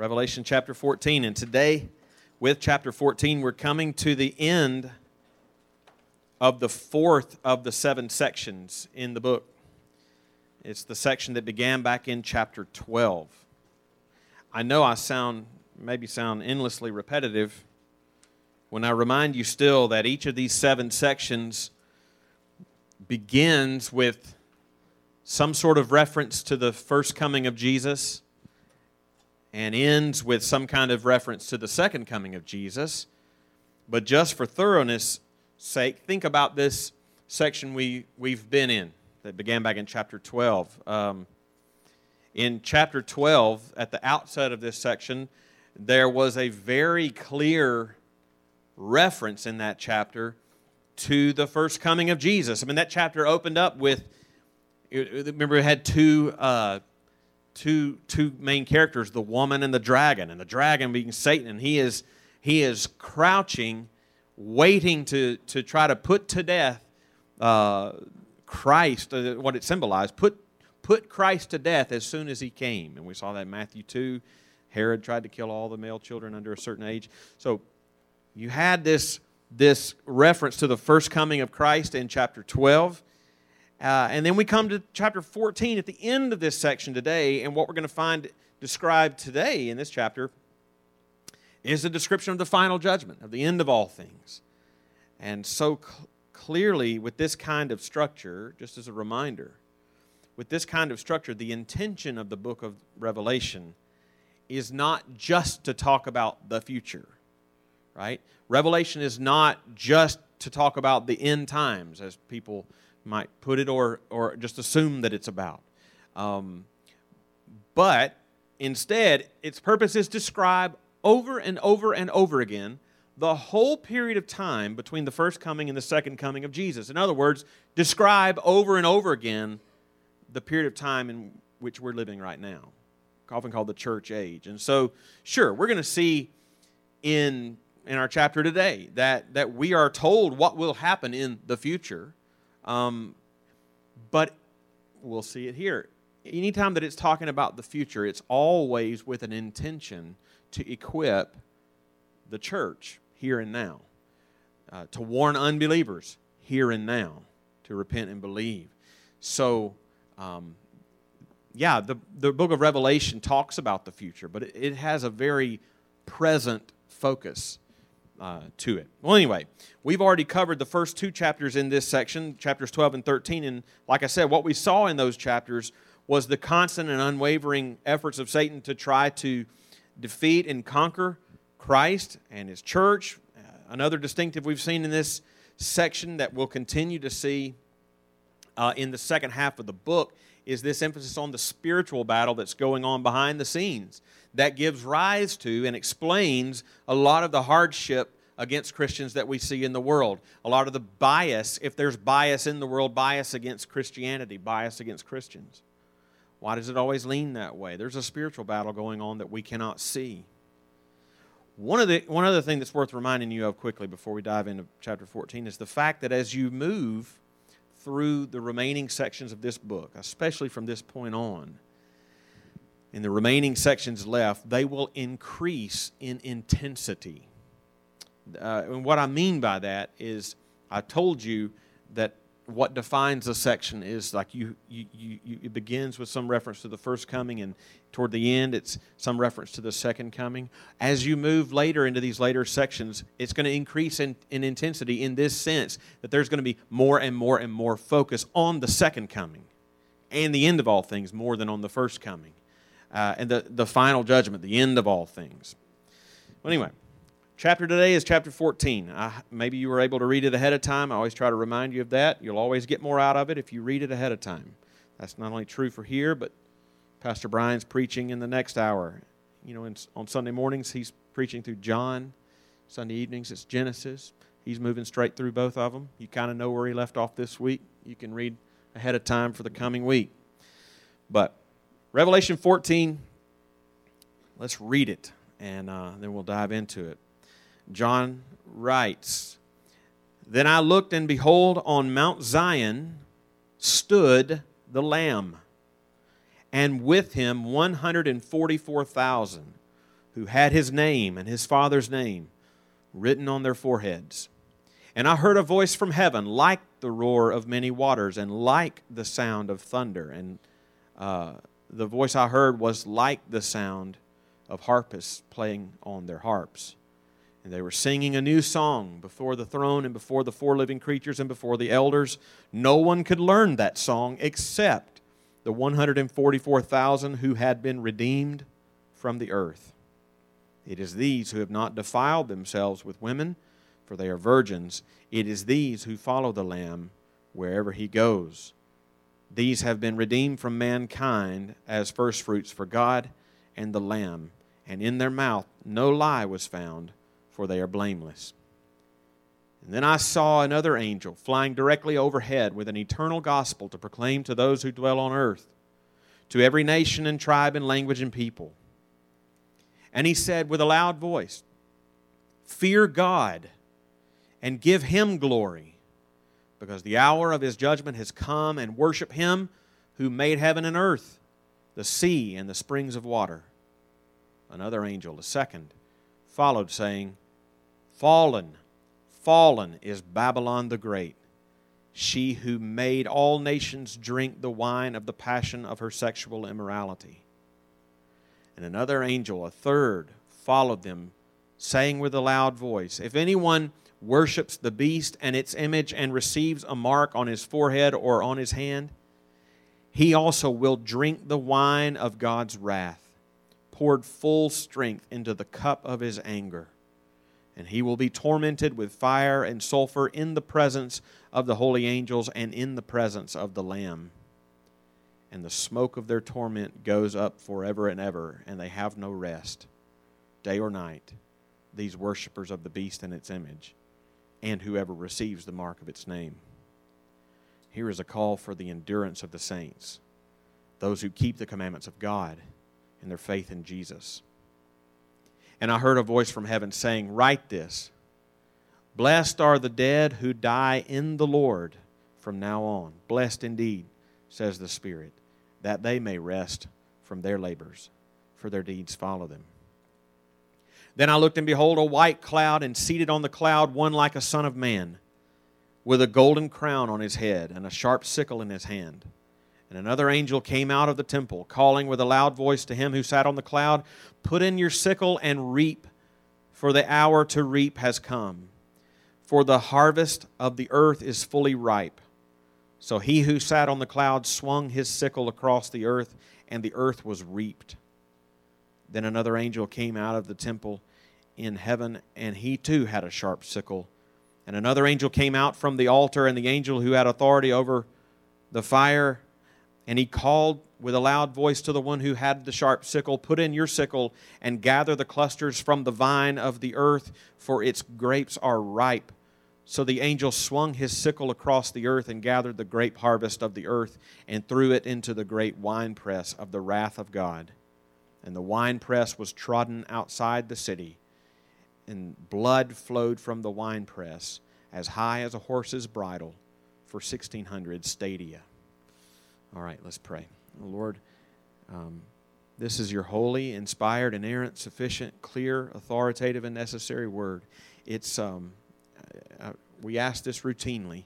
Revelation chapter 14. And today, with chapter 14, we're coming to the end of the fourth of the seven sections in the book. It's the section that began back in chapter 12. I know I sound endlessly repetitive when I remind you still that each of these seven sections begins with some sort of reference to the first coming of Jesus and ends with some kind of reference to the second coming of Jesus. But just for thoroughness' sake, think about this section we've been in that began back in chapter 12. In chapter 12, at the outset of this section, there was a very clear reference in that chapter to the first coming of Jesus. I mean, that chapter opened up with, remember, it had two main characters, the woman and the dragon being Satan, and he is crouching, waiting to try to put to death Christ, what it symbolized, put Christ to death as soon as he came. And we saw that in Matthew 2. Herod tried to kill all the male children under a certain age. So you had this reference to the first coming of Christ in chapter 12. And then we come to chapter 14 at the end of this section today, and what we're going to find described today in this chapter is a description of the final judgment, of the end of all things. And so clearly, with this kind of structure, just as a reminder, with this kind of structure, the intention of the book of Revelation is not just to talk about the future, right? Revelation is not just to talk about the end times, as people might put it, or just assume that it's about. But instead, its purpose is to describe over and over and over again the whole period of time between the first coming and the second coming of Jesus. In other words, describe over and over again the period of time in which we're living right now, often called the church age. And so, sure, we're going to see in our chapter today that we are told what will happen in the future, but we'll see it here. Anytime that it's talking about the future, it's always with an intention to equip the church here and now, to warn unbelievers here and now, to repent and believe. So, the book of Revelation talks about the future, but it has a very present focus to it. Well, anyway, we've already covered the first two chapters in this section, chapters 12 and 13, and like I said, what we saw in those chapters was the constant and unwavering efforts of Satan to try to defeat and conquer Christ and His church. Another distinctive we've seen in this section that we'll continue to see in the second half of the book is this emphasis on the spiritual battle that's going on behind the scenes that gives rise to and explains a lot of the hardship against Christians that we see in the world, a lot of the bias, if there's bias in the world, bias against Christianity, bias against Christians. Why does it always lean that way? There's a spiritual battle going on that we cannot see. One other thing that's worth reminding you of quickly before we dive into chapter 14 is the fact that as you move through the remaining sections of this book, especially from this point on, in the remaining sections left, they will increase in intensity. And what I mean by that is, I told you that what defines a section is like it begins with some reference to the first coming, and toward the end it's some reference to the second coming. As you move later into these later sections, it's going to increase in intensity in this sense that there's going to be more and more and more focus on the second coming and the end of all things more than on the first coming and the final judgment, the end of all things. Well, anyway, chapter today is chapter 14. Maybe you were able to read it ahead of time. I always try to remind you of that. You'll always get more out of it if you read it ahead of time. That's not only true for here, but Pastor Brian's preaching in the next hour. You know, on Sunday mornings, he's preaching through John. Sunday evenings, it's Genesis. He's moving straight through both of them. You kind of know where he left off this week. You can read ahead of time for the coming week. But Revelation 14, let's read it, and then we'll dive into it. John writes, "Then I looked, and behold, on Mount Zion stood the Lamb, and with him 144,000, who had his name and his father's name written on their foreheads. And I heard a voice from heaven like the roar of many waters and like the sound of thunder. And the voice I heard was like the sound of harpists playing on their harps. And they were singing a new song before the throne and before the four living creatures and before the elders. No one could learn that song except the 144,000 who had been redeemed from the earth. It is these who have not defiled themselves with women, for they are virgins. It is these who follow the Lamb wherever he goes. These have been redeemed from mankind as firstfruits for God and the Lamb. And in their mouth no lie was found, for they are blameless. And then I saw another angel flying directly overhead with an eternal gospel to proclaim to those who dwell on earth, to every nation and tribe and language and people. And he said with a loud voice, "Fear God and give Him glory, because the hour of His judgment has come, and worship Him who made heaven and earth, the sea and the springs of water." Another angel, a second, followed, saying, "Fallen, fallen is Babylon the Great, she who made all nations drink the wine of the passion of her sexual immorality." And another angel, a third, followed them, saying with a loud voice, "If anyone worships the beast and its image and receives a mark on his forehead or on his hand, he also will drink the wine of God's wrath, poured full strength into the cup of his anger. And he will be tormented with fire and sulfur in the presence of the holy angels and in the presence of the Lamb. And the smoke of their torment goes up forever and ever, and they have no rest, day or night, these worshipers of the beast and its image, and whoever receives the mark of its name." Here is a call for the endurance of the saints, those who keep the commandments of God and their faith in Jesus. And I heard a voice from heaven saying, "Write this: Blessed are the dead who die in the Lord from now on. Blessed indeed, says the Spirit, that they may rest from their labors, for their deeds follow them." Then I looked, and behold, a white cloud, and seated on the cloud one like a son of man, with a golden crown on his head and a sharp sickle in his hand. And another angel came out of the temple, calling with a loud voice to him who sat on the cloud, "Put in your sickle and reap, for the hour to reap has come, for the harvest of the earth is fully ripe." So he who sat on the cloud swung his sickle across the earth, and the earth was reaped. Then another angel came out of the temple in heaven, and he too had a sharp sickle. And another angel came out from the altar, and the angel who had authority over the fire, and he called with a loud voice to the one who had the sharp sickle, "Put in your sickle and gather the clusters from the vine of the earth, for its grapes are ripe." So the angel swung his sickle across the earth and gathered the grape harvest of the earth and threw it into the great winepress of the wrath of God. And the winepress was trodden outside the city, and blood flowed from the winepress as high as a horse's bridle for 1,600 stadia. All right, let's pray. Lord, this is your holy, inspired, inerrant, sufficient, clear, authoritative, and necessary word. It's we ask this routinely.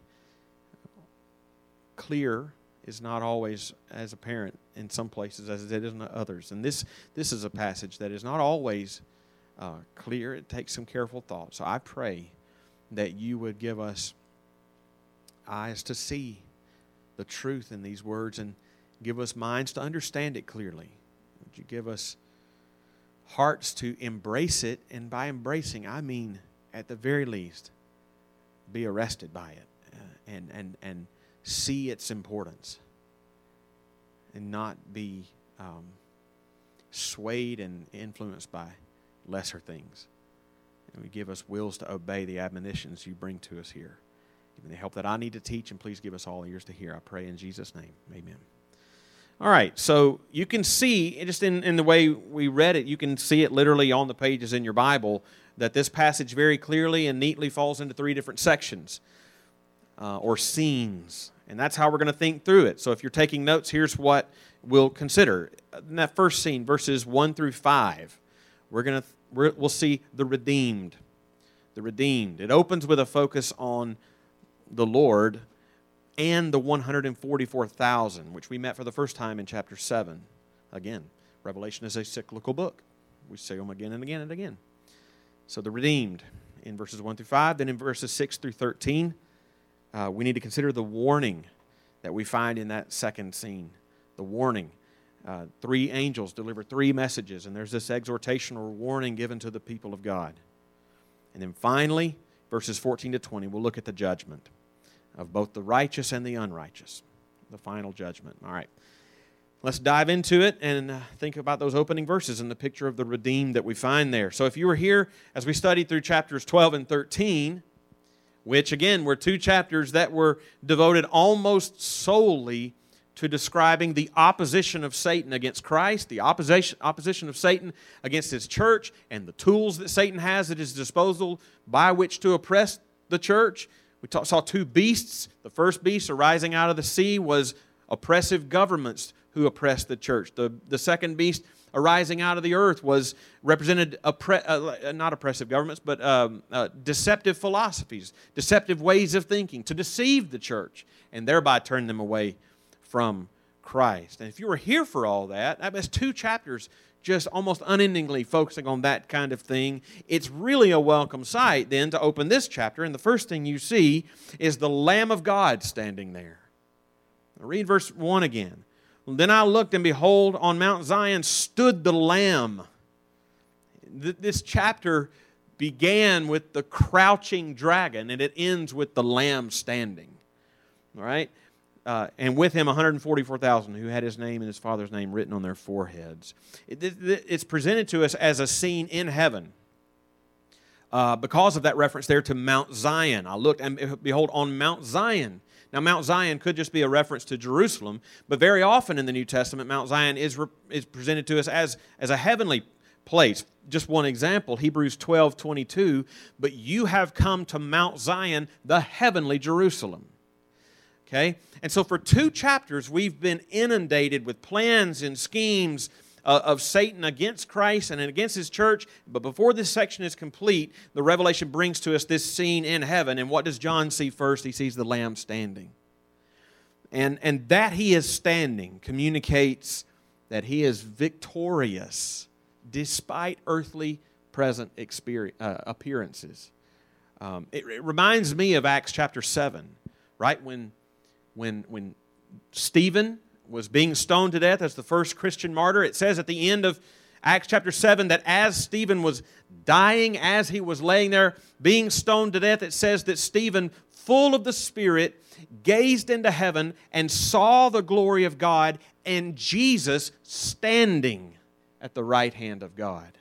Clear is not always as apparent in some places as it is in others. And this is a passage that is not always clear. It takes some careful thought. So I pray that you would give us eyes to see the truth in these words and give us minds to understand it clearly. Would you give us hearts to embrace it? And by embracing, I mean, at the very least, be arrested by it and see its importance and not be swayed and influenced by lesser things. And would give us wills to obey the admonitions you bring to us here. Give me the help that I need to teach, and please give us all ears to hear. I pray in Jesus' name. Amen. All right, so you can see, just in the way we read it, you can see it literally on the pages in your Bible, that this passage very clearly and neatly falls into three different sections or scenes. And that's how we're going to think through it. So if you're taking notes, here's what we'll consider. In that first scene, verses 1 through 5. we'll see the redeemed. The redeemed. It opens with a focus on the Lord and the 144,000, which we met for the first time in chapter 7. Again, Revelation is a cyclical book. We say them again and again and again. So the redeemed in verses 1 through 5. Then in verses 6 through 13, we need to consider the warning that we find in that second scene. The warning. Three angels deliver three messages, and there's this exhortation or warning given to the people of God. And then finally, verses 14 to 20, we'll look at the judgment of both the righteous and the unrighteous, the final judgment. All right, let's dive into it and think about those opening verses and the picture of the redeemed that we find there. So if you were here as we studied through chapters 12 and 13, which again were two chapters that were devoted almost solely to describing the opposition of Satan against Christ, the opposition of Satan against His church, and the tools that Satan has at his disposal by which to oppress the church. We saw two beasts. The first beast arising out of the sea was oppressive governments who oppressed the church. The second beast arising out of the earth was represented, not oppressive governments, but deceptive philosophies, deceptive ways of thinking to deceive the church and thereby turn them away from Christ. And if you were here for all that, that's two chapters just almost unendingly focusing on that kind of thing. It's really a welcome sight then to open this chapter, and the first thing you see is the Lamb of God standing there. Now read verse 1 again. Then I looked, and behold, on Mount Zion stood the Lamb. This chapter began with the crouching dragon, and it ends with the Lamb standing. All right? And with him 144,000 who had his name and his Father's name written on their foreheads. It's presented to us as a scene in heaven because of that reference there to Mount Zion. I looked and behold on Mount Zion. Now Mount Zion could just be a reference to Jerusalem, but very often in the New Testament Mount Zion is presented to us as a heavenly place. Just one example, Hebrews 12:22, but you have come to Mount Zion, the heavenly Jerusalem. Okay? And so for two chapters, we've been inundated with plans and schemes of Satan against Christ and against His church. But before this section is complete, the Revelation brings to us this scene in heaven. And what does John see first? He sees the Lamb standing. And that He is standing communicates that He is victorious despite earthly present appearances. It reminds me of Acts chapter 7, right? When Stephen was being stoned to death as the first Christian martyr, it says at the end of Acts chapter 7 that as Stephen was dying, as he was laying there being stoned to death, it says that Stephen, full of the Spirit, gazed into heaven and saw the glory of God and Jesus standing at the right hand of God.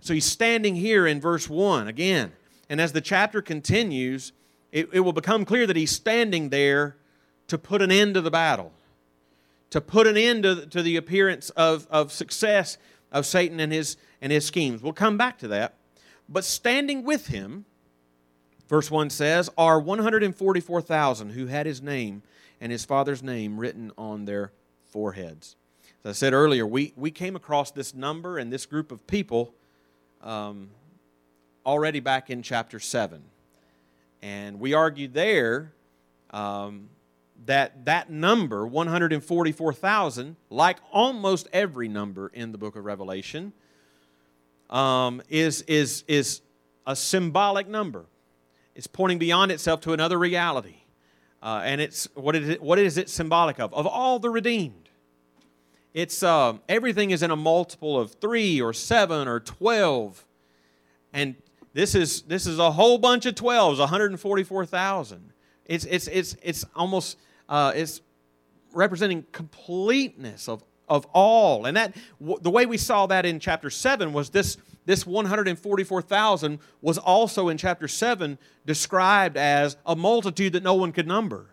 So he's standing here in verse 1 again. And as the chapter continues, it will become clear that he's standing there to put an end to the battle, to put an end to the appearance of success of Satan and his schemes. We'll come back to that. But standing with him, verse 1 says, are 144,000 who had his name and his Father's name written on their foreheads. As I said earlier, we came across this number and this group of people already back in chapter 7. And we argued there that number, 144,000, like almost every number in the book of Revelation, is a symbolic number. It's pointing beyond itself to another reality. And it's what is it symbolic of? Of all the redeemed. It's everything is in a multiple of 3 or 7 or 12. And This is a whole bunch of 12s, 144,000. It's almost it's representing completeness of all, and that the way we saw that in chapter 7 was this 144,000 was also in chapter 7 described as a multitude that no one could number,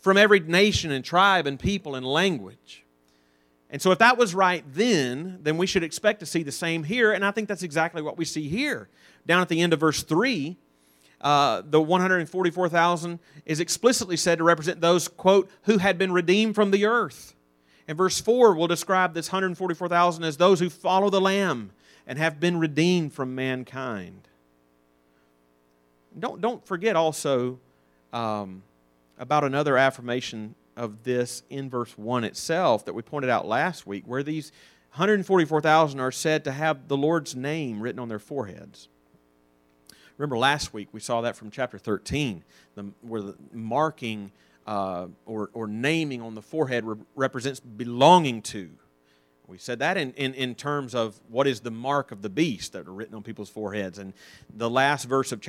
from every nation and tribe and people and language. And so if that was right then we should expect to see the same here, and I think that's exactly what we see here. Down at the end of verse 3, the 144,000 is explicitly said to represent those, quote, who had been redeemed from the earth. And verse 4 will describe this 144,000 as those who follow the Lamb and have been redeemed from mankind. Don't forget also about another affirmation of this in verse 1 itself that we pointed out last week, where these 144,000 are said to have the Lord's name written on their foreheads. Remember last week we saw that from chapter 13, where the marking or naming on the forehead represents belonging to. We said that in terms of what is the mark of the beast that are written on people's foreheads. And the last verse of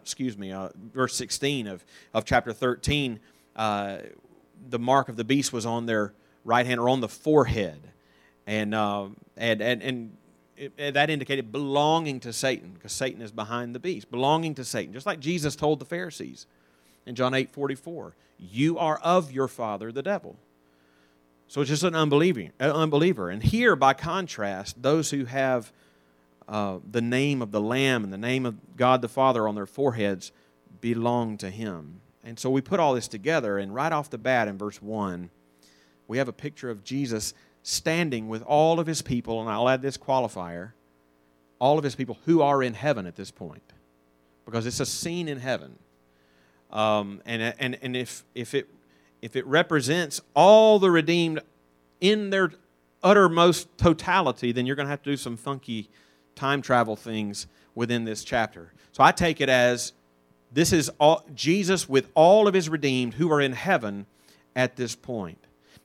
verse 16 of chapter 13, the mark of the beast was on their right hand or on the forehead. And that indicated belonging to Satan, because Satan is behind the beast, belonging to Satan. Just like Jesus told the Pharisees. In John 8:44, you are of your father, the devil. So it's just an unbeliever. And here, by contrast, those who have the name of the Lamb and the name of God the Father on their foreheads belong to Him. And so we put all this together, and right off the bat in verse 1, we have a picture of Jesus standing with all of His people, and I'll add this qualifier, all of His people who are in heaven at this point, because it's a scene in heaven. And if it represents all the redeemed in their uttermost totality, then you're going to have to do some funky time travel things within this chapter. So I take it as this is all, Jesus with all of His redeemed who are in heaven at this point.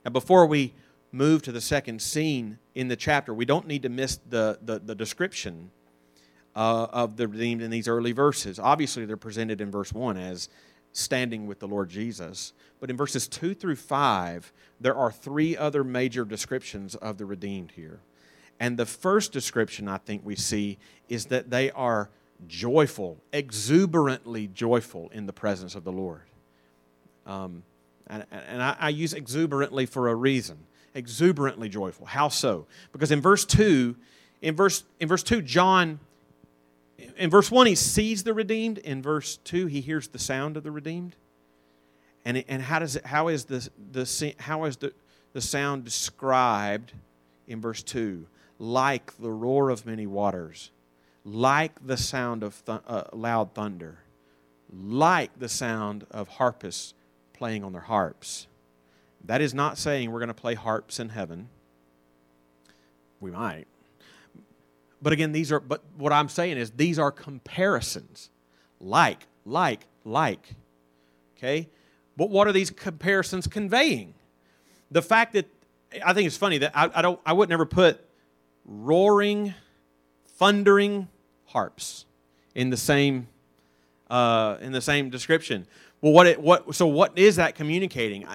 Now, before we move to the second scene in the chapter, we don't need to miss the description of the redeemed in these early verses. Obviously, they're presented in verse 1 as standing with the Lord Jesus. But in verses 2 through 5, there are three other major descriptions of the redeemed here. And the first description I think we see is that they are joyful, exuberantly joyful in the presence of the Lord. And I use exuberantly for a reason. Exuberantly joyful. How so? Because in verse 2, John... In verse 1, he sees the redeemed. In verse 2, he hears the sound of the redeemed. And how is the sound described in verse 2? Like the roar of many waters, like the sound of loud thunder, like the sound of harpists playing on their harps. That is not saying we're going to play harps in heaven. We might. But again, but what I'm saying is these are comparisons. Like. Okay? But what are these comparisons conveying? The fact that, I think it's funny that I would never put roaring, thundering harps in the same description. Well, what is that communicating?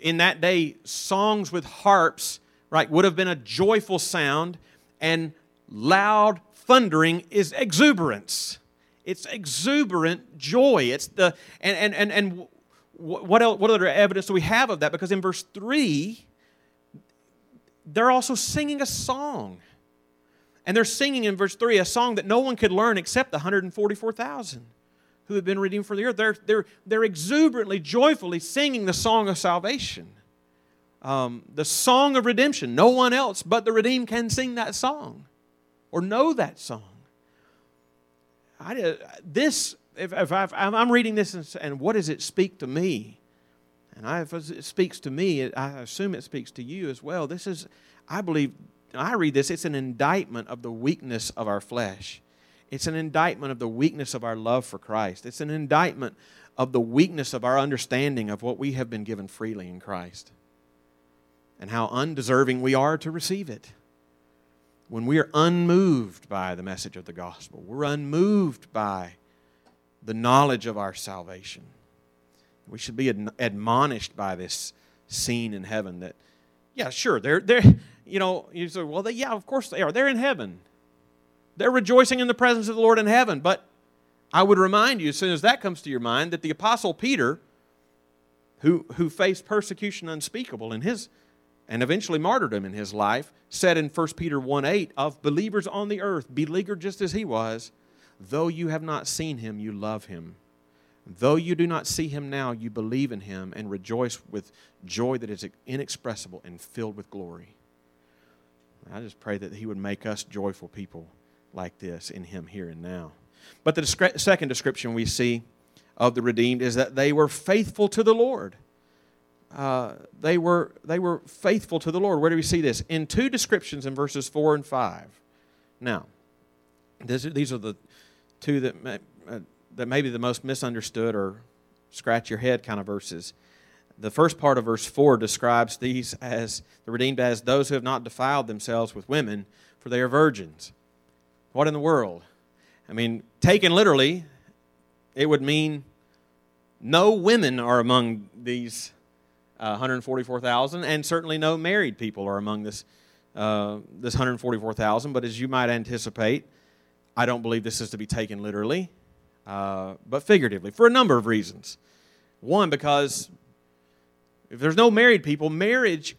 In that day, songs with harps, right, would have been a joyful sound, and loud thundering is exuberance. It's exuberant joy. It's the and what else? What other evidence do we have of that? Because in verse 3, they're also singing a song, and they're singing in verse 3 a song that no one could learn except the 144,000 who have been redeemed for the earth. They're exuberantly, joyfully singing the song of salvation, the song of redemption. No one else but the redeemed can sing that song. Or know that song. I'm reading this and what does it speak to me? And if it speaks to me, I assume it speaks to you as well. This is, I believe, I read this, it's an indictment of the weakness of our flesh. It's an indictment of the weakness of our love for Christ. It's an indictment of the weakness of our understanding of what we have been given freely in Christ. And how undeserving we are to receive it. When we are unmoved by the message of the gospel, we're unmoved by the knowledge of our salvation. We should be admonished by this scene in heaven that, yeah, sure, they're you say, well, yeah, of course they are. They're in heaven. They're rejoicing in the presence of the Lord in heaven. But I would remind you, as soon as that comes to your mind, that the Apostle Peter, who faced persecution unspeakable in his and eventually martyrdom in his life, said in 1 Peter 1:8, of believers on the earth, beleaguered just as he was, though you have not seen him, you love him. Though you do not see him now, you believe in him and rejoice with joy that is inexpressible and filled with glory. I just pray that he would make us joyful people like this in him here and now. But the second description we see of the redeemed is that they were faithful to the Lord. They were faithful to the Lord. Where do we see this? In two descriptions in verses 4 and 5. Now, these are the two that may be the most misunderstood or scratch your head kind of verses. The first part of verse 4 describes these as the redeemed as those who have not defiled themselves with women, for they are virgins. What in the world? I mean, taken literally, it would mean no women are among these 144,000, and certainly no married people are among this 144,000. But as you might anticipate, I don't believe this is to be taken literally, but figuratively, for a number of reasons. One, because if there's no married people, marriage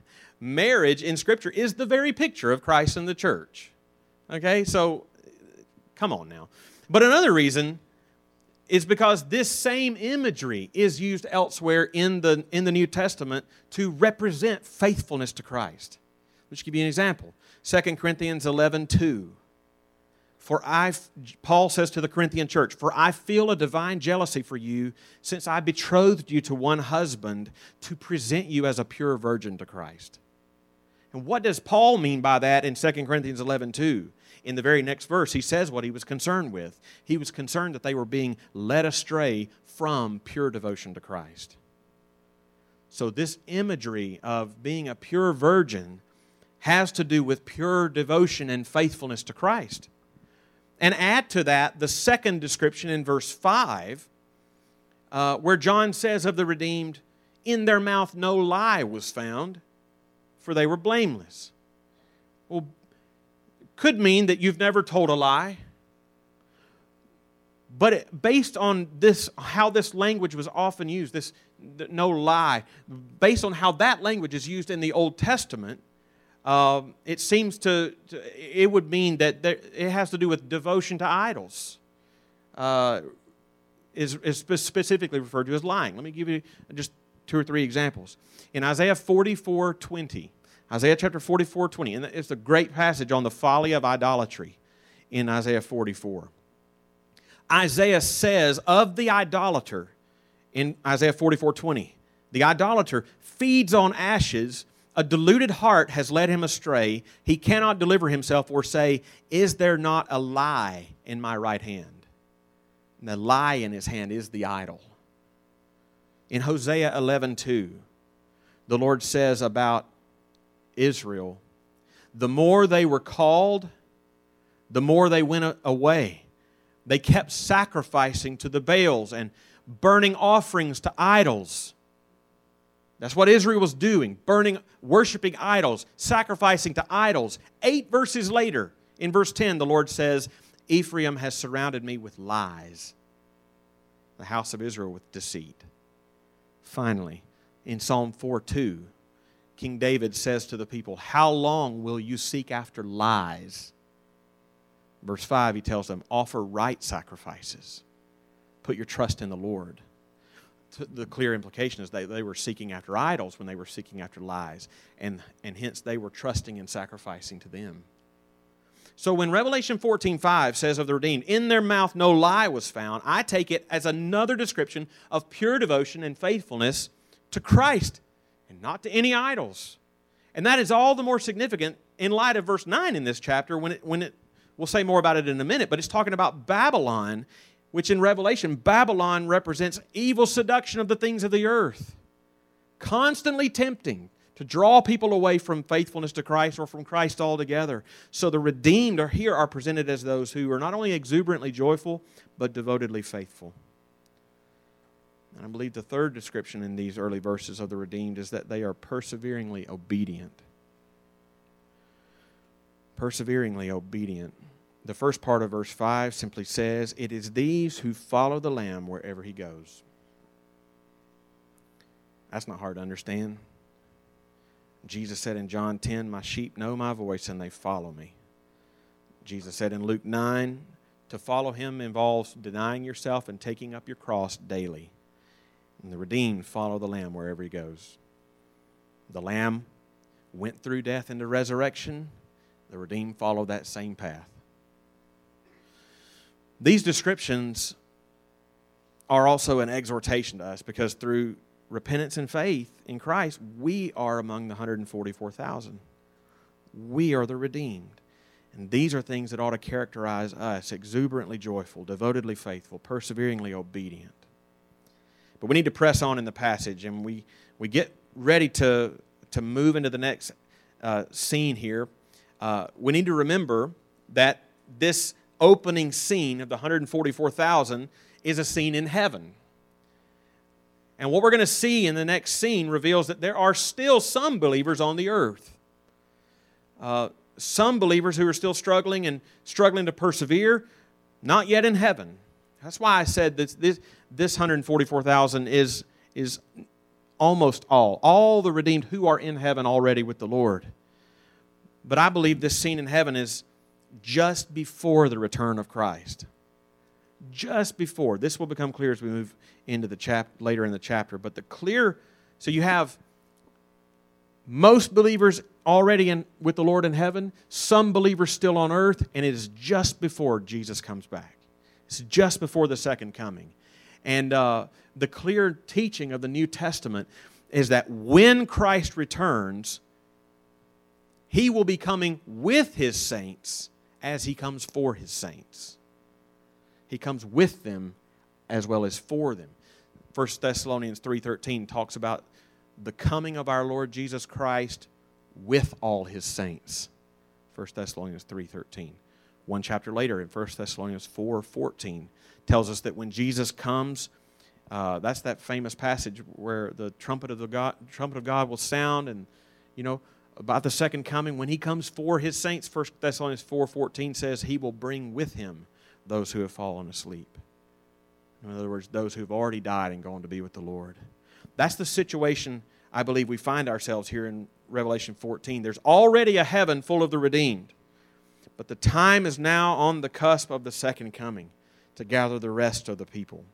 in Scripture is the very picture of Christ and the church. Okay, so come on now. But another reason is because this same imagery is used elsewhere in the New Testament to represent faithfulness to Christ. Let me give you an example. 2 Corinthians 11:2. Paul says to the Corinthian church, "For I feel a divine jealousy for you, since I betrothed you to one husband to present you as a pure virgin to Christ." And what does Paul mean by that in 2 Corinthians 11:2? In the very next verse, he says what he was concerned with. He was concerned that they were being led astray from pure devotion to Christ. So this imagery of being a pure virgin has to do with pure devotion and faithfulness to Christ. And add to that the second description in verse 5, where John says of the redeemed, "In their mouth no lie was found, for they were blameless." Well, could mean that you've never told a lie. But based on this, how this language was often used, this no lie, based on how that language is used in the Old Testament, it seems it would mean that it has to do with devotion to idols, is specifically referred to as lying. Let me give you just two or three examples. In Isaiah 44:20, Isaiah chapter 44:20, and it's a great passage on the folly of idolatry in Isaiah 44. Isaiah says of the idolater in Isaiah 44:20, "The idolater feeds on ashes, a deluded heart has led him astray. He cannot deliver himself or say, 'Is there not a lie in my right hand?'" And the lie in his hand is the idol. In Hosea 11:2, the Lord says about Israel, "The more they were called, the more they went away. They kept sacrificing to the Baals and burning offerings to idols." That's what Israel was doing, worshiping idols, sacrificing to idols. 8 verses later, in verse 10, the Lord says, "Ephraim has surrounded me with lies, the house of Israel with deceit." Finally, in Psalm 4:2, King David says to the people, "How long will you seek after lies?" Verse 5, he tells them, "Offer right sacrifices. Put your trust in the Lord." The clear implication is they were seeking after idols when they were seeking after lies, and hence they were trusting and sacrificing to them. So when Revelation 14:5 says of the redeemed, "In their mouth no lie was found," I take it as another description of pure devotion and faithfulness to Christ, not to any idols. And that is all the more significant in light of verse 9 in this chapter, when it we'll say more about it in a minute, but it's talking about Babylon, which in Revelation, Babylon represents evil seduction of the things of the earth, constantly tempting to draw people away from faithfulness to Christ or from Christ altogether. So the redeemed are here are presented as those who are not only exuberantly joyful, but devotedly faithful. And I believe the third description in these early verses of the redeemed is that they are perseveringly obedient. Perseveringly obedient. The first part of verse 5 simply says, "It is these who follow the Lamb wherever he goes." That's not hard to understand. Jesus said in John 10, "My sheep know my voice and they follow me." Jesus said in Luke 9, To follow him involves denying yourself and taking up your cross daily. And the redeemed follow the Lamb wherever he goes. The Lamb went through death into resurrection. The redeemed follow that same path. These descriptions are also an exhortation to us, because through repentance and faith in Christ, we are among the 144,000. We are the redeemed. And these are things that ought to characterize us: exuberantly joyful, devotedly faithful, perseveringly obedient. But we need to press on in the passage, and we get ready to move into the next scene here. We need to remember that this opening scene of the 144,000 is a scene in heaven. And what we're going to see in the next scene reveals that there are still some believers on the earth. Some believers who are still struggling and struggling to persevere, not yet in heaven. That's why I said that this 144,000 is almost all the redeemed who are in heaven already with the Lord. But I believe this scene in heaven is just before the return of Christ. Just before. This will become clear as we move into the later in the chapter. But so you have most believers already with the Lord in heaven, some believers still on earth, and it is just before Jesus comes back. It's just before the second coming. And the clear teaching of the New Testament is that when Christ returns, he will be coming with his saints as he comes for his saints. He comes with them as well as for them. 1 Thessalonians 3:13 talks about the coming of our Lord Jesus Christ with all his saints. 1 Thessalonians 3:13. One chapter later, in 1 Thessalonians 4:14, tells us that when Jesus comes, that's that famous passage where the trumpet of God will sound, and about the second coming, when he comes for his saints, 1 Thessalonians 4:14 says he will bring with him those who have fallen asleep. In other words, those who've already died and gone to be with the Lord. That's the situation I believe we find ourselves here in Revelation 14. There's already a heaven full of the redeemed, but the time is now on the cusp of the second coming to gather the rest of the people.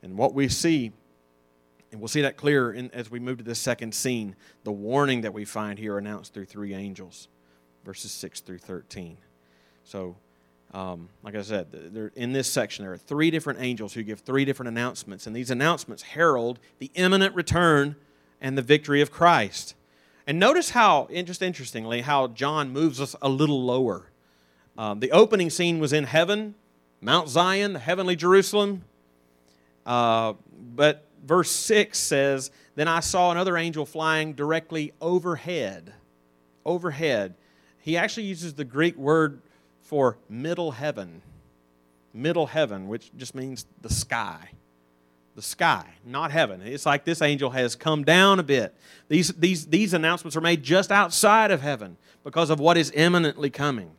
And what we see, and we'll see that clearer as we move to this second scene, the warning that we find here announced through three angels, verses 6 through 13. So, like I said, in this section there are three different angels who give three different announcements, and these announcements herald the imminent return and the victory of Christ. And notice how, just interestingly, how John moves us a little lower. The opening scene was in heaven, Mount Zion, the heavenly Jerusalem. But verse 6 says, "Then I saw another angel flying directly overhead." Overhead. He actually uses the Greek word for middle heaven. Middle heaven, which just means the sky. The sky, not heaven. It's like this angel has come down a bit. These announcements are made just outside of heaven because of what is imminently coming.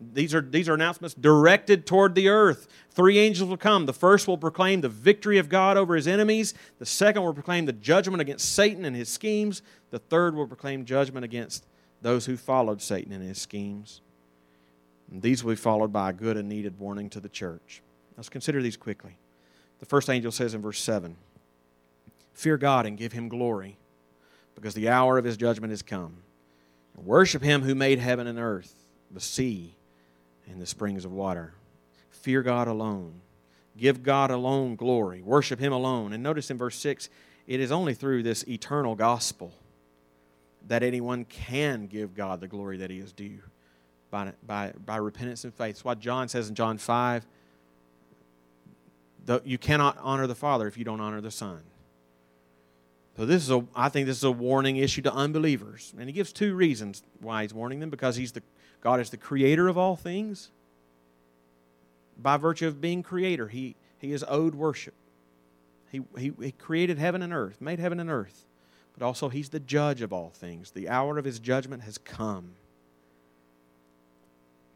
These are announcements directed toward the earth. Three angels will come. The first will proclaim the victory of God over his enemies. The second will proclaim the judgment against Satan and his schemes. The third will proclaim judgment against those who followed Satan and his schemes. And these will be followed by a good and needed warning to the church. Let's consider these quickly. The first angel says in verse 7, "Fear God and give him glory, because the hour of his judgment has come. And worship him who made heaven and earth, the sea, and the springs of water." Fear God alone. Give God alone glory. Worship him alone. And notice in verse 6, it is only through this eternal gospel that anyone can give God the glory that he is due by repentance and faith. That's why John says in John 5, you cannot honor the Father if you don't honor the Son. So I think this is a warning issue to unbelievers. And he gives two reasons why he's warning them: because God is the creator of all things. By virtue of being creator, he is owed worship. He created heaven and earth, made heaven and earth. But also he's the judge of all things. The hour of his judgment has come.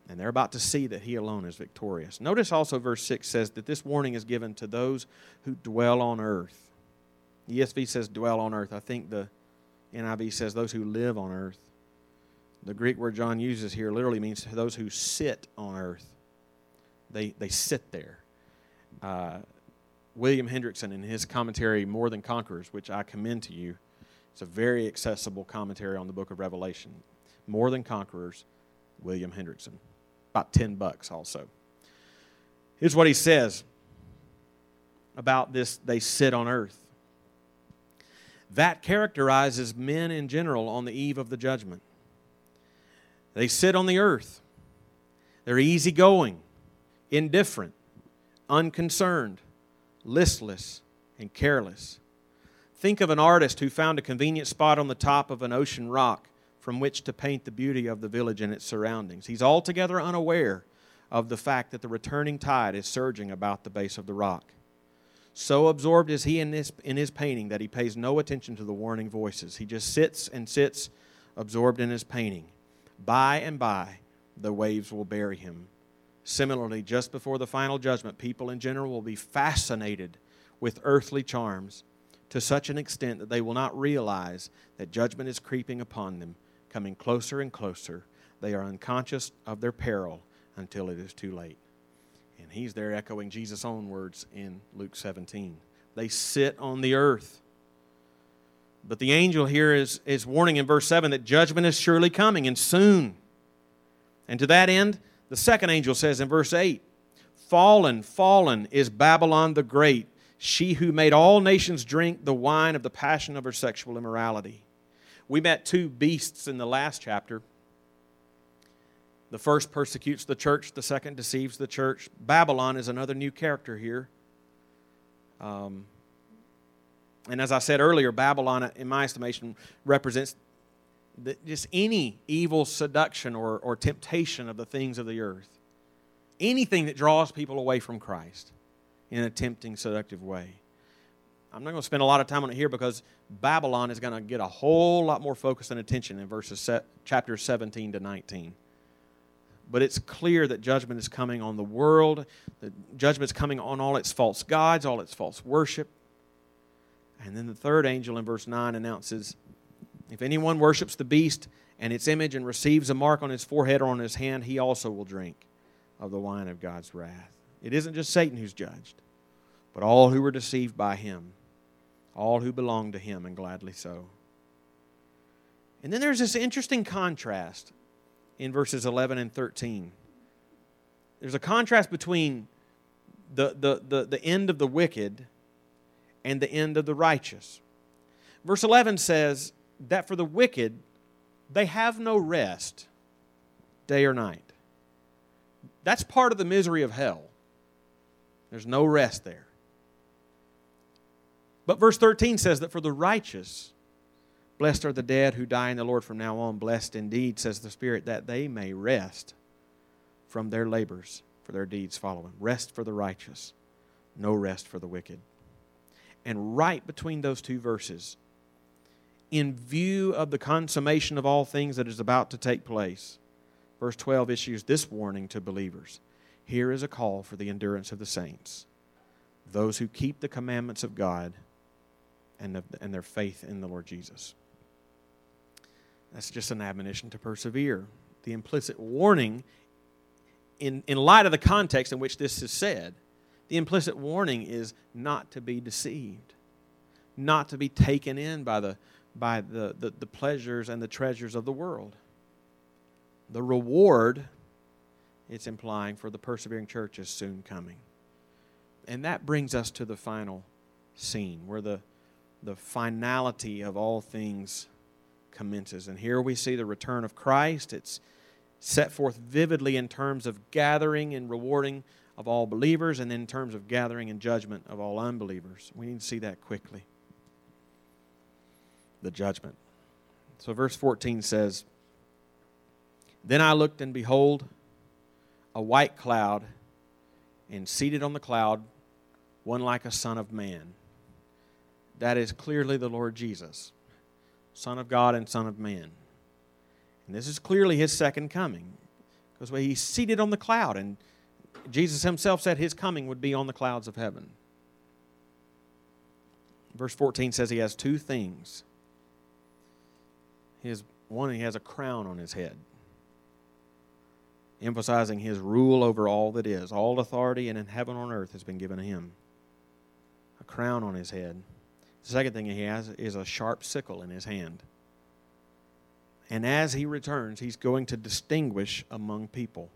And they're about to see that he alone is victorious. Notice also verse 6 says that this warning is given to those who dwell on earth. The ESV says dwell on earth. I think the NIV says those who live on earth. The Greek word John uses here literally means those who sit on earth. They sit there. William Hendrickson, in his commentary, More Than Conquerors, which I commend to you, it's a very accessible commentary on the book of Revelation. More Than Conquerors, William Hendrickson. About $10 also. Here's what he says about this, they sit on earth. That characterizes men in general on the eve of the judgment. They sit on the earth. They're easygoing, indifferent, unconcerned, listless, and careless. Think of an artist who found a convenient spot on the top of an ocean rock from which to paint the beauty of the village and its surroundings. He's altogether unaware of the fact that the returning tide is surging about the base of the rock. So absorbed is he in his painting that he pays no attention to the warning voices. He just sits and sits, absorbed in his painting. By and by, the waves will bury him. Similarly, just before the final judgment, people in general will be fascinated with earthly charms to such an extent that they will not realize that judgment is creeping upon them, coming closer and closer. They are unconscious of their peril until it is too late. And he's there echoing Jesus' own words in Luke 17. They sit on the earth. But the angel here is warning in verse 7 that judgment is surely coming, and soon. And to that end, the second angel says in verse 8, "Fallen, fallen is Babylon the Great, she who made all nations drink the wine of the passion of her sexual immorality." We met two beasts in the last chapter. The first persecutes the church, the second deceives the church. Babylon is another new character here. And as I said earlier, Babylon, in my estimation, represents just any evil seduction or temptation of the things of the earth. Anything that draws people away from Christ in a tempting, seductive way. I'm not going to spend a lot of time on it here because Babylon is going to get a whole lot more focus and attention in chapters 17 to 19. But it's clear that judgment is coming on the world. That judgment is coming on all its false gods, all its false worship. And then the third angel in verse 9 announces, "If anyone worships the beast and its image and receives a mark on his forehead or on his hand, he also will drink of the wine of God's wrath." It isn't just Satan who's judged, but all who were deceived by him, all who belong to him, and gladly so. And then there's this interesting contrast in verses 11 and 13. There's a contrast between the end of the wicked and the end of the righteous. Verse 11 says that for the wicked, they have no rest day or night. That's part of the misery of hell. There's no rest there. But verse 13 says that for the righteous, blessed are the dead who die in the Lord from now on. Blessed indeed, says the Spirit, that they may rest from their labors, for their deeds following. Rest for the righteous, no rest for the wicked. And right between those two verses, in view of the consummation of all things that is about to take place, verse 12 issues this warning to believers. Here is a call for the endurance of the saints, those who keep the commandments of God and their faith in the Lord Jesus. That's just an admonition to persevere. The implicit warning, in light of the context in which this is said, the implicit warning is not to be deceived, not to be taken in by the pleasures and the treasures of the world. The reward, it's implying, for the persevering church is soon coming. And that brings us to the final scene, where the finality of all things commences. And here we see the return of Christ. It's set forth vividly in terms of gathering and rewarding of all believers, and in terms of gathering and judgment of all unbelievers. We need to see that quickly. The judgment. So verse 14 says, "Then I looked, and behold, a white cloud, and seated on the cloud, one like a son of man." That is clearly the Lord Jesus, Son of God and Son of Man. And this is clearly His second coming, because He's seated on the cloud, and Jesus Himself said His coming would be on the clouds of heaven. Verse 14 says He has two things. He has, one, He has a crown on His head. emphasizing his rule over all that is. All authority in heaven and on earth has been given to him. A crown on his head. The second thing he has is a sharp sickle in his hand. And as he returns, he's going to distinguish among people,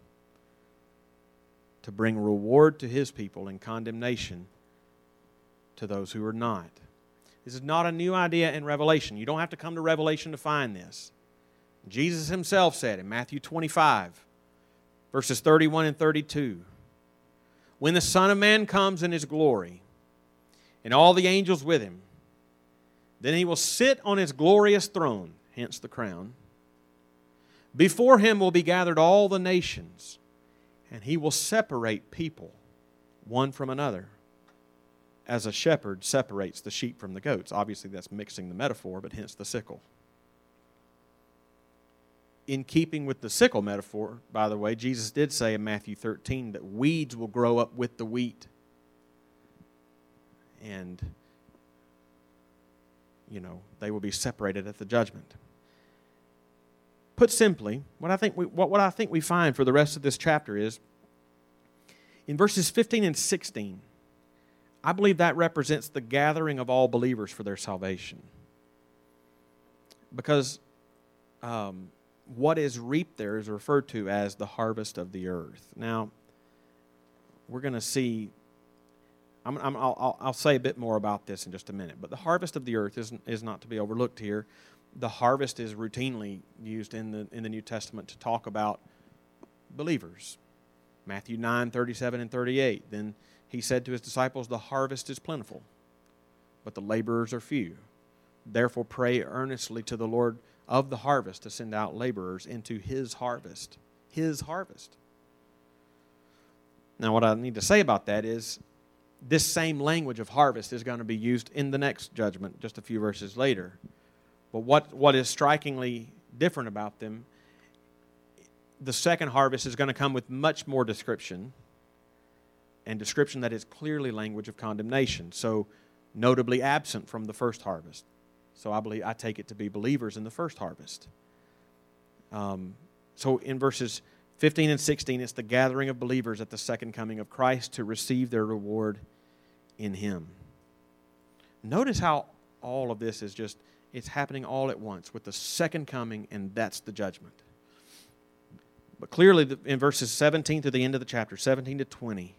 to bring reward to his people and condemnation to those who are not. This is not a new idea in Revelation. You don't have to come to Revelation to find this. Jesus himself said in Matthew 25, verses 31 and 32, "When the Son of Man comes in his glory, and all the angels with him, then he will sit on his glorious throne," hence the crown. "Before him will be gathered all the nations, and he will separate people one from another, as a shepherd separates the sheep from the goats." Obviously, that's mixing the metaphor, but hence the sickle. In keeping with the sickle metaphor, by the way, Jesus did say in Matthew 13 that weeds will grow up with the wheat. And, you know, they will be separated at the judgment. Put simply, what I think we find for the rest of this chapter is, in verses 15 and 16, I believe that represents the gathering of all believers for their salvation. Because what is reaped there is referred to as the harvest of the earth. Now, we're going to see, I'll say a bit more about this in just a minute, but the harvest of the earth is not to be overlooked here. The harvest is routinely used in the New Testament to talk about believers. Matthew 9, 37 and 38. Then he said to his disciples, "The harvest is plentiful, but the laborers are few. Therefore pray earnestly to the Lord of the harvest to send out laborers into his harvest." His harvest. Now what I need to say about that is this same language of harvest is going to be used in the next judgment just a few verses later. But what is strikingly different about them, the second harvest is going to come with much more description, and description that is clearly language of condemnation, so notably absent from the first harvest. So I take it to be believers in the first harvest. So in verses 15 and 16, it's the gathering of believers at the second coming of Christ to receive their reward in him. Notice how all of this is just... it's happening all at once with the second coming, and that's the judgment. But clearly in verses 17 through the end of the chapter, 17 to 20,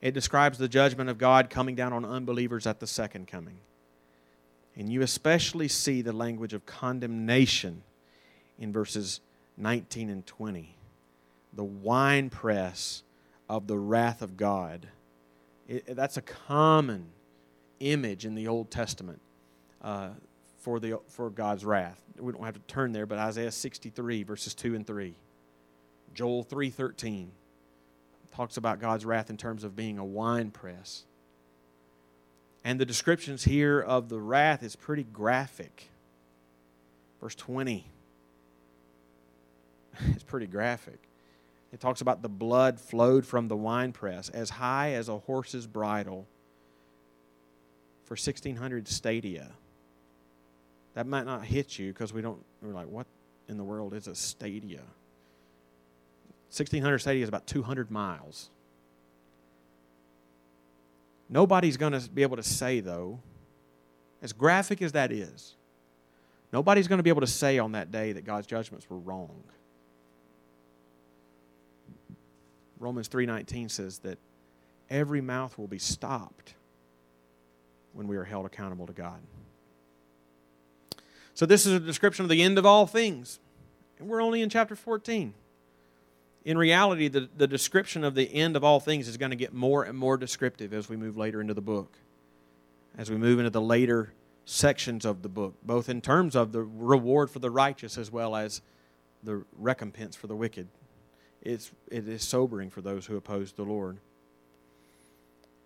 it describes the judgment of God coming down on unbelievers at the second coming. And you especially see the language of condemnation in verses 19 and 20. The winepress of the wrath of God. That's a common image in the Old Testament. For God's wrath. We don't have to turn there, but Isaiah 63, verses 2 and 3. Joel 3:13 talks about God's wrath in terms of being a winepress. And the descriptions here of the wrath is pretty graphic. Verse 20 is pretty graphic. It talks about the blood flowed from the winepress as high as a horse's bridle for 1,600 stadia. That might not hit you because we're like, what in the world is a stadia? 1,600 stadia is about 200 miles. Nobody's going to be able to say, though, as graphic as that is, nobody's going to be able to say on that day that God's judgments were wrong. Romans 3:19 says that every mouth will be stopped when we are held accountable to God. So this is a description of the end of all things. And we're only in chapter 14. In reality, the description of the end of all things is going to get more and more descriptive as we move later into the book, as we move into the later sections of the book, both in terms of the reward for the righteous as well as the recompense for the wicked. It is sobering for those who oppose the Lord.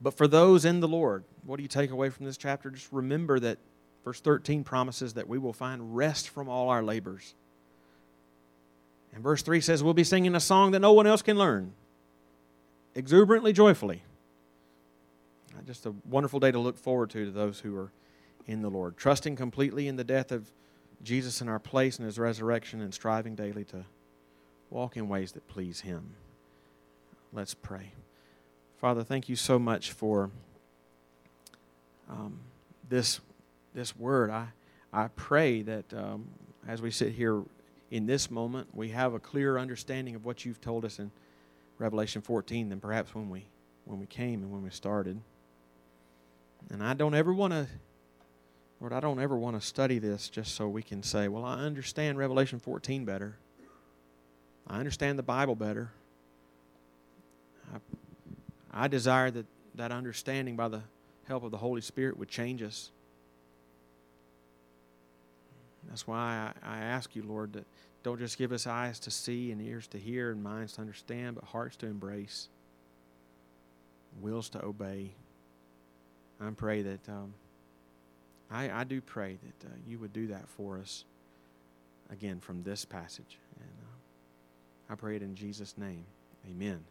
But for those in the Lord, what do you take away from this chapter? Just remember that Verse 13 promises that we will find rest from all our labors. And verse 3 says we'll be singing a song that no one else can learn, exuberantly, joyfully. Just a wonderful day to look forward to those who are in the Lord, trusting completely in the death of Jesus in our place and his resurrection, and striving daily to walk in ways that please him. Let's pray. Father, thank you so much for this word. I pray that as we sit here in this moment, we have a clearer understanding of what you've told us in Revelation 14 than perhaps when we came and when we started. And I don't ever want to, Lord, I don't ever want to study this just so we can say, well, I understand Revelation 14 better. I understand the Bible better. I desire that understanding by the help of the Holy Spirit would change us. That's why I ask you, Lord, that don't just give us eyes to see and ears to hear and minds to understand, but hearts to embrace, wills to obey. I pray that, I do pray that you would do that for us, again, from this passage. And I pray it in Jesus' name. Amen.